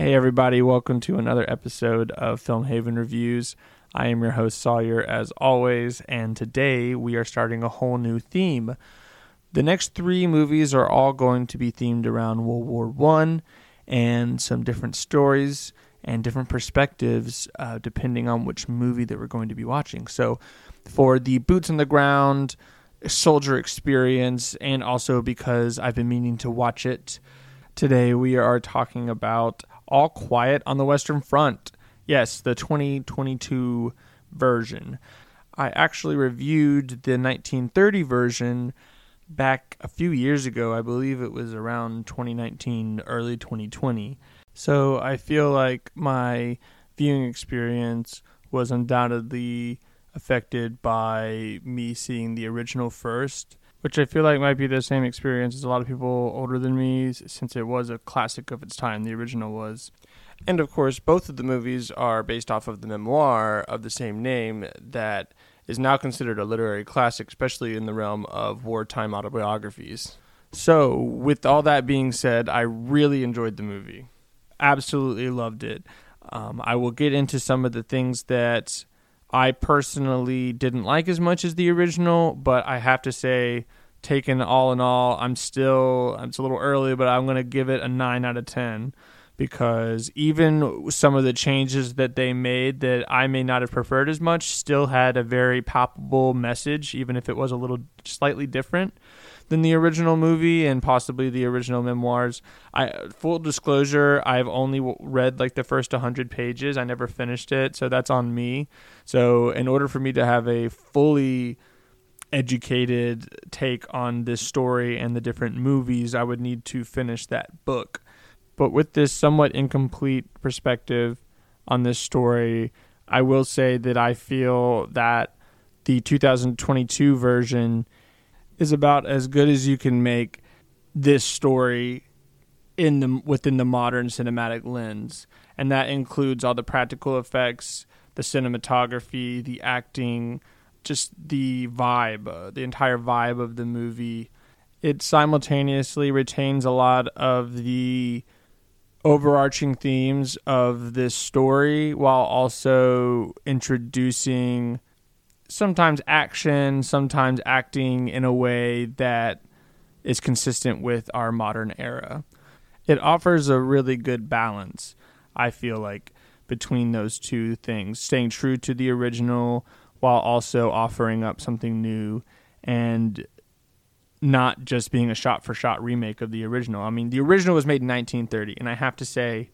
Hey everybody, welcome to another episode of Film Haven Reviews. I am your host Sawyer as always, and today we are starting a whole new theme. The next three movies are all going to be themed around World War I and some different stories and different perspectives depending on which movie that we're going to be watching. So for the boots on the ground, soldier experience, and also because I've been meaning to watch it, today we are talking about All Quiet on the Western Front. Yes, the 2022 version. I actually reviewed the 1930 version back a few years ago. I believe it was around 2019, early 2020. So I feel like my viewing experience was undoubtedly affected by me seeing the original first, which I feel like might be the same experience as a lot of people older than me, since it was a classic of its time, the original was. And of course, both of the movies are based off of the memoir of the same name that is now considered a literary classic, especially in the realm of wartime autobiographies. So, with all that being said, I really enjoyed the movie. Absolutely loved it. I will get into some of the things that I personally didn't like as much as the original, but I have to say, taken all in all, it's a little early, but I'm going to give it a 9 out of 10 because even some of the changes that they made that I may not have preferred as much still had a very palpable message, even if it was a little slightly different than the original movie and possibly the original memoirs. Full disclosure, I've only read like the first 100 pages. I never finished it, so that's on me. So in order for me to have a fully educated take on this story and the different movies, I would need to finish that book. But with this somewhat incomplete perspective on this story, I will say that I feel that the 2022 version is about as good as you can make this story within the modern cinematic lens. And that includes all the practical effects, the cinematography, the acting, just the vibe, the entire vibe of the movie. It simultaneously retains a lot of the overarching themes of this story while also introducing sometimes action, sometimes acting in a way that is consistent with our modern era. It offers a really good balance, I feel like, between those two things, staying true to the original while also offering up something new and not just being a shot-for-shot remake of the original. I mean, the original was made in 1930, and I have to say,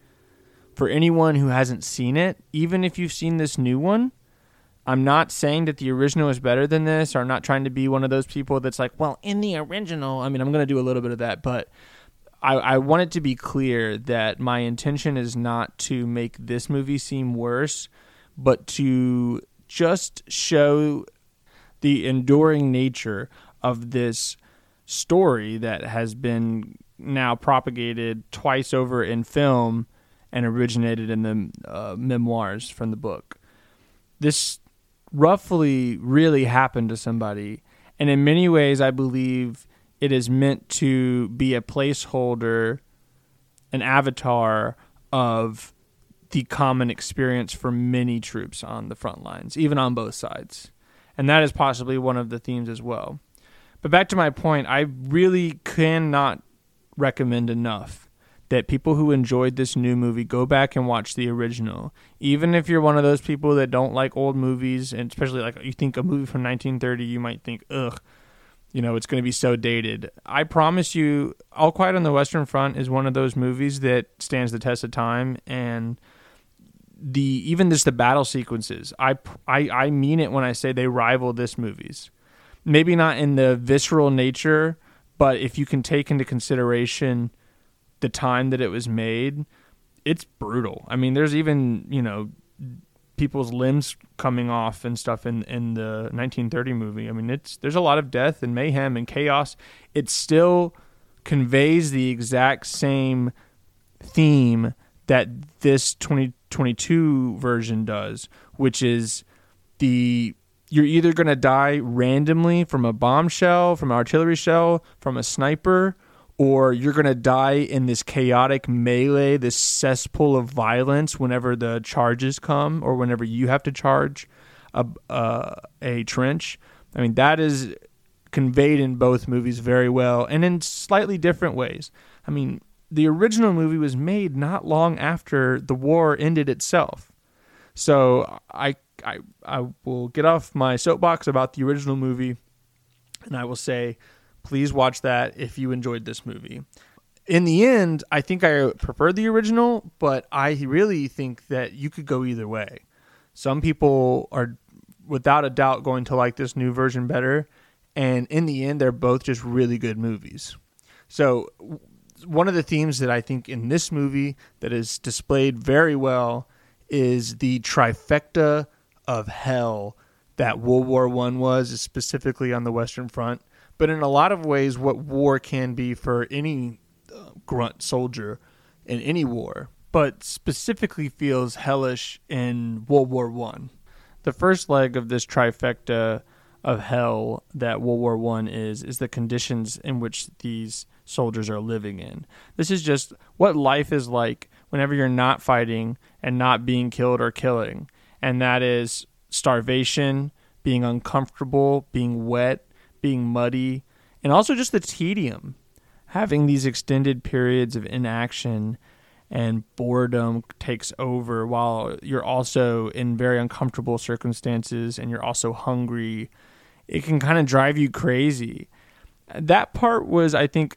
for anyone who hasn't seen it, even if you've seen this new one, I'm not saying that the original is better than this, or I'm not trying to be one of those people that's like, well, in the original, I mean, I'm going to do a little bit of that, but I want it to be clear that my intention is not to make this movie seem worse, but to just show the enduring nature of this story that has been now propagated twice over in film and originated in the memoirs from the book. This roughly really happened to somebody, and in many ways I believe it is meant to be a placeholder, an avatar of the common experience for many troops on the front lines, even on both sides, and that is possibly one of the themes as well. But back to my point, I really cannot recommend enough that people who enjoyed this new movie go back and watch the original. Even if you're one of those people that don't like old movies, and especially like you think a movie from 1930, you might think, ugh, you know, it's going to be so dated. I promise you, All Quiet on the Western Front is one of those movies that stands the test of time, and even just the battle sequences, I mean it when I say they rival this movie's. Maybe not in the visceral nature, but if you can take into consideration the time that it was made, it's brutal. I mean, there's even, you know, people's limbs coming off and stuff in the 1930 movie. I mean, there's a lot of death and mayhem and chaos. It still conveys the exact same theme that this 2022 version does, which is you're either going to die randomly from a bombshell, from an artillery shell, from a sniper, or you're going to die in this chaotic melee, this cesspool of violence whenever the charges come or whenever you have to charge a trench. I mean, that is conveyed in both movies very well and in slightly different ways. I mean, the original movie was made not long after the war ended itself. So I will get off my soapbox about the original movie, and I will say, please watch that if you enjoyed this movie. In the end, I think I prefer the original, but I really think that you could go either way. Some people are, without a doubt, going to like this new version better, and in the end, they're both just really good movies. So one of the themes that I think in this movie that is displayed very well is the trifecta of hell that World War I was, specifically on the Western Front. But in a lot of ways, what war can be for any grunt soldier in any war, but specifically feels hellish in World War I. The first leg of this trifecta of hell that World War I is the conditions in which these soldiers are living in. This is just what life is like whenever you're not fighting and not being killed or killing. And that is starvation, being uncomfortable, being wet, being muddy, and also just the tedium, having these extended periods of inaction and boredom takes over while you're also in very uncomfortable circumstances and you're also hungry. It can kind of drive you crazy. That part was, I think,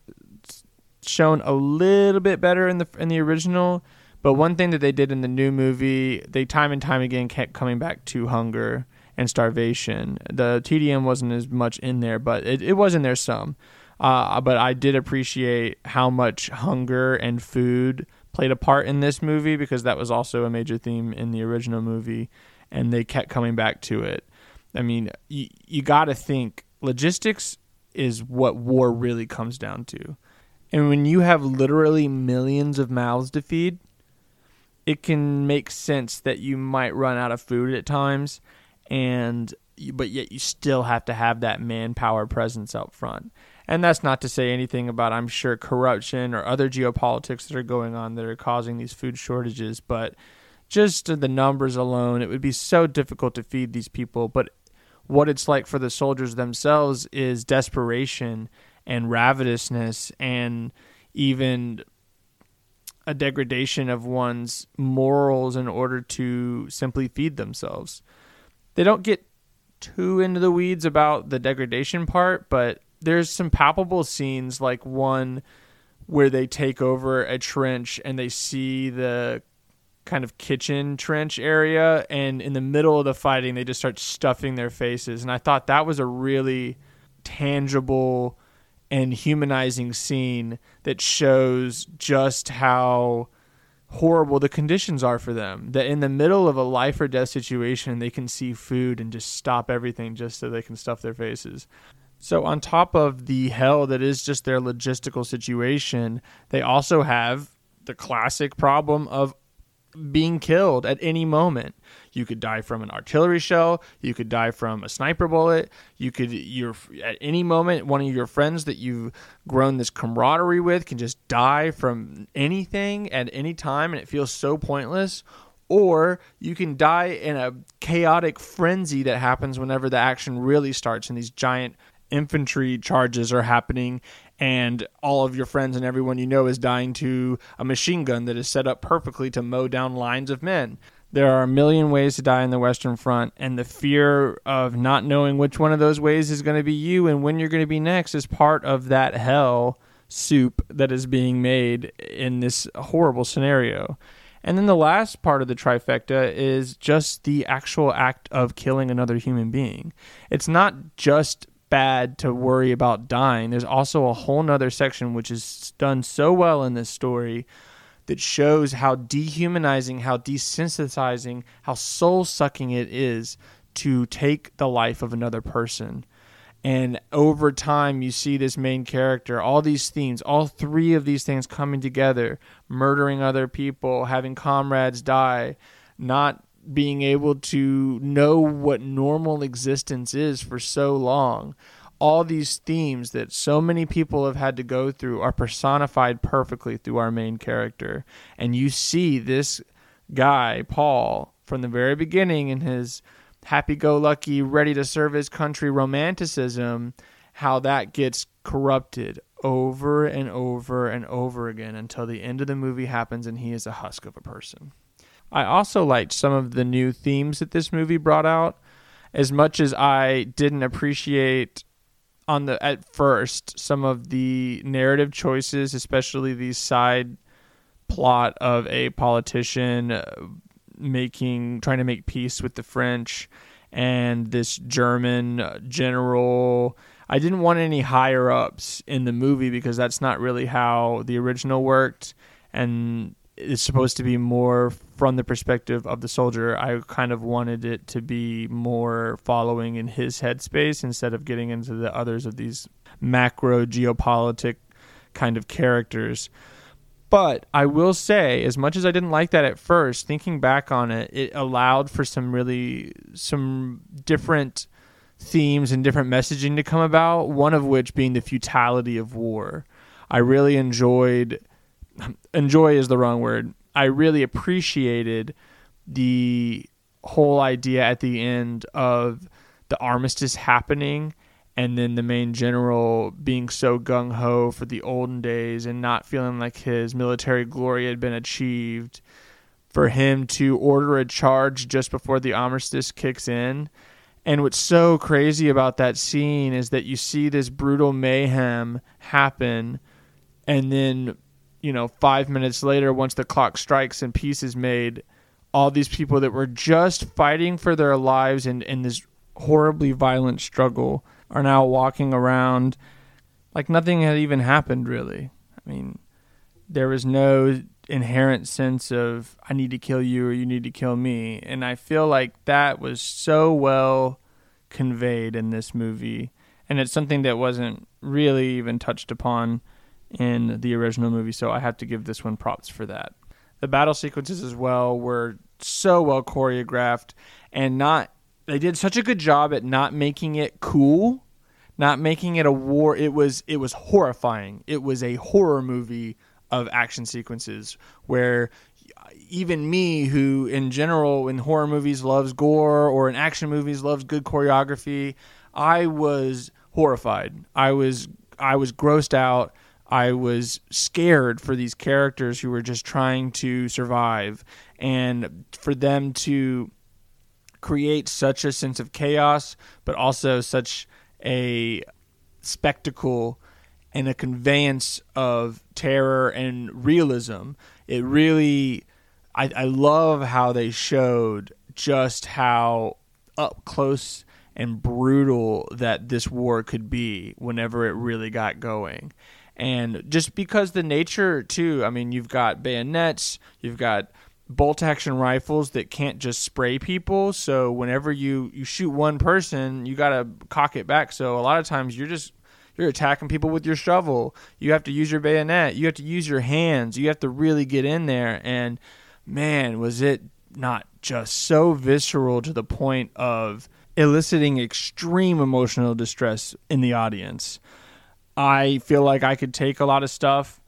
shown a little bit better in the original, but one thing that they did in the new movie, they time and time again kept coming back to hunger and starvation. The TDM wasn't as much in there, but it was in there some. But I did appreciate how much hunger and food played a part in this movie, because that was also a major theme in the original movie, and they kept coming back to it. I mean, you got to think, logistics is what war really comes down to. And when you have literally millions of mouths to feed, it can make sense that you might run out of food at times, but yet you still have to have that manpower presence up front. And that's not to say anything about, I'm sure, corruption or other geopolitics that are going on that are causing these food shortages, but just the numbers alone, it would be so difficult to feed these people. But what it's like for the soldiers themselves is desperation and ravenousness and even a degradation of one's morals in order to simply feed themselves. They don't get too into the weeds about the degradation part, but there's some palpable scenes, like one where they take over a trench and they see the kind of kitchen trench area, and in the middle of the fighting, they just start stuffing their faces. And I thought that was a really tangible and humanizing scene that shows just how horrible the conditions are for them, that in the middle of a life or death situation, they can see food and just stop everything just so they can stuff their faces. So on top of the hell that is just their logistical situation, they also have the classic problem of being killed at any moment. You could die from an artillery shell, you could die from a sniper bullet, you're at any moment, one of your friends that you've grown this camaraderie with can just die from anything at any time, and it feels so pointless. Or you can die in a chaotic frenzy that happens whenever the action really starts and these giant infantry charges are happening, and all of your friends and everyone you know is dying to a machine gun that is set up perfectly to mow down lines of men. There are a million ways to die in the Western Front, and the fear of not knowing which one of those ways is going to be you and when you're going to be next is part of that hell soup that is being made in this horrible scenario. And then the last part of the trifecta is just the actual act of killing another human being. It's not just bad to worry about dying. There's also a whole nother section which is done so well in this story that shows how dehumanizing, how desensitizing, how soul-sucking it is to take the life of another person. And over time, you see this main character, all these themes, all three of these things coming together, murdering other people, having comrades die, not being able to know what normal existence is for so long, all these themes that so many people have had to go through are personified perfectly through our main character. And you see this guy, Paul, from the very beginning in his happy-go-lucky, ready-to-serve-his-country romanticism, how that gets corrupted over and over and over again until the end of the movie happens and he is a husk of a person. I also liked some of the new themes that this movie brought out. As much as I didn't appreciate at first some of the narrative choices, especially the side plot of a politician trying to make peace with the French and this German general. I didn't want any higher ups in the movie because that's not really how the original worked, and it's supposed to be more from the perspective of the soldier. I kind of wanted it to be more following in his headspace instead of getting into the others of these macro geopolitic kind of characters. But I will say, as much as I didn't like that at first, thinking back on it, it allowed for some different themes and different messaging to come about, one of which being the futility of war. I really I really appreciated the whole idea at the end of the armistice happening and then the main general being so gung-ho for the olden days and not feeling like his military glory had been achieved, for him to order a charge just before the armistice kicks in. And what's so crazy about that scene is that you see this brutal mayhem happen, and then 5 minutes later, once the clock strikes and peace is made, all these people that were just fighting for their lives in this horribly violent struggle are now walking around like nothing had even happened, really. I mean, there was no inherent sense of, I need to kill you or you need to kill me. And I feel like that was so well conveyed in this movie. And it's something that wasn't really even touched upon in the original movie, so I have to give this one props for that. The battle sequences as well were so well choreographed, and they did such a good job at not making it cool, not making it a war. It was horrifying. It was a horror movie of action sequences where even me, who in general in horror movies loves gore or in action movies loves good choreography, I was horrified. I was grossed out. I was scared for these characters who were just trying to survive, and for them to create such a sense of chaos, but also such a spectacle and a conveyance of terror and realism. It really, I love how they showed just how up close and brutal that this war could be whenever it really got going. And just because the nature, too, I mean, you've got bayonets, you've got bolt-action rifles that can't just spray people. So whenever you shoot one person, you got to cock it back. So a lot of times you're attacking people with your shovel. You have to use your bayonet. You have to use your hands. You have to really get in there. And, man, was it not just so visceral to the point of eliciting extreme emotional distress in the audience. I feel like I could take a lot of stuff,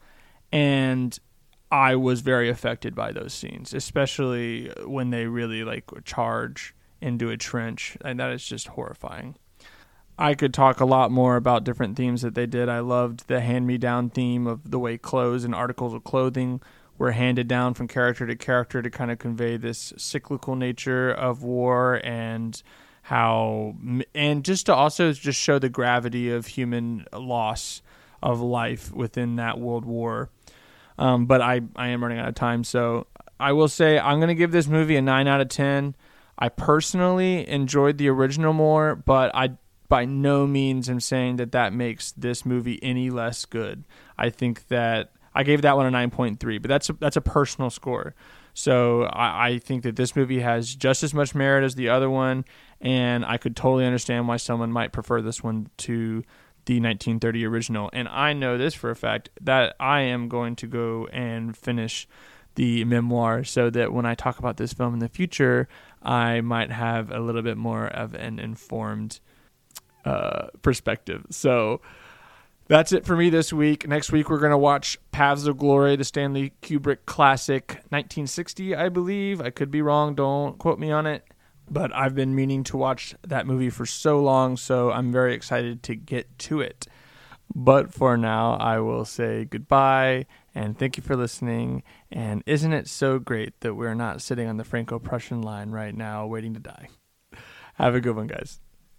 and I was very affected by those scenes, especially when they really charge into a trench, and that is just horrifying. I could talk a lot more about different themes that they did. I loved the hand-me-down theme of the way clothes and articles of clothing were handed down from character to character to kind of convey this cyclical nature of war, and just to also just show the gravity of human loss of life within that world war. But I am running out of time, so I will say I'm going to give this movie a 9 out of 10. I personally enjoyed the original more, but I by no means am saying that makes this movie any less good. I think that I gave that one a 9.3, but that's a personal score. So I think that this movie has just as much merit as the other one, and I could totally understand why someone might prefer this one to the 1930 original. And I know this for a fact, that I am going to go and finish the memoir so that when I talk about this film in the future, I might have a little bit more of an informed perspective. So that's it for me this week. Next week, we're going to watch Paths of Glory, the Stanley Kubrick classic, 1960, I believe. I could be wrong. Don't quote me on it. But I've been meaning to watch that movie for so long, so I'm very excited to get to it. But for now, I will say goodbye, and thank you for listening. And isn't it so great that we're not sitting on the Franco-Prussian line right now waiting to die? Have a good one, guys.